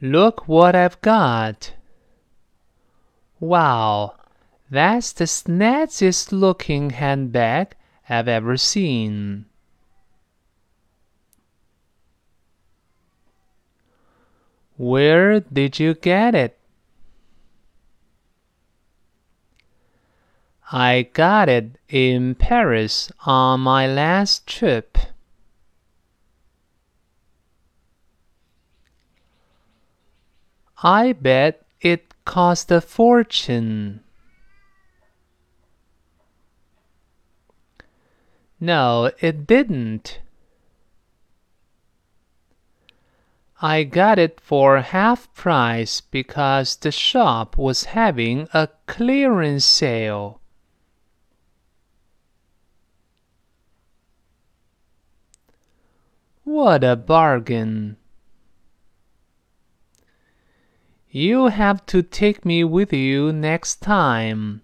Look what I've got. Wow, that's the snazziest looking handbag I've ever seen. Where did you get it? I got it in Paris on my last trip. I bet it cost a fortune. No, it didn't. I got it for half price because the shop was having a clearance sale. What a bargain! You have to take me with you next time.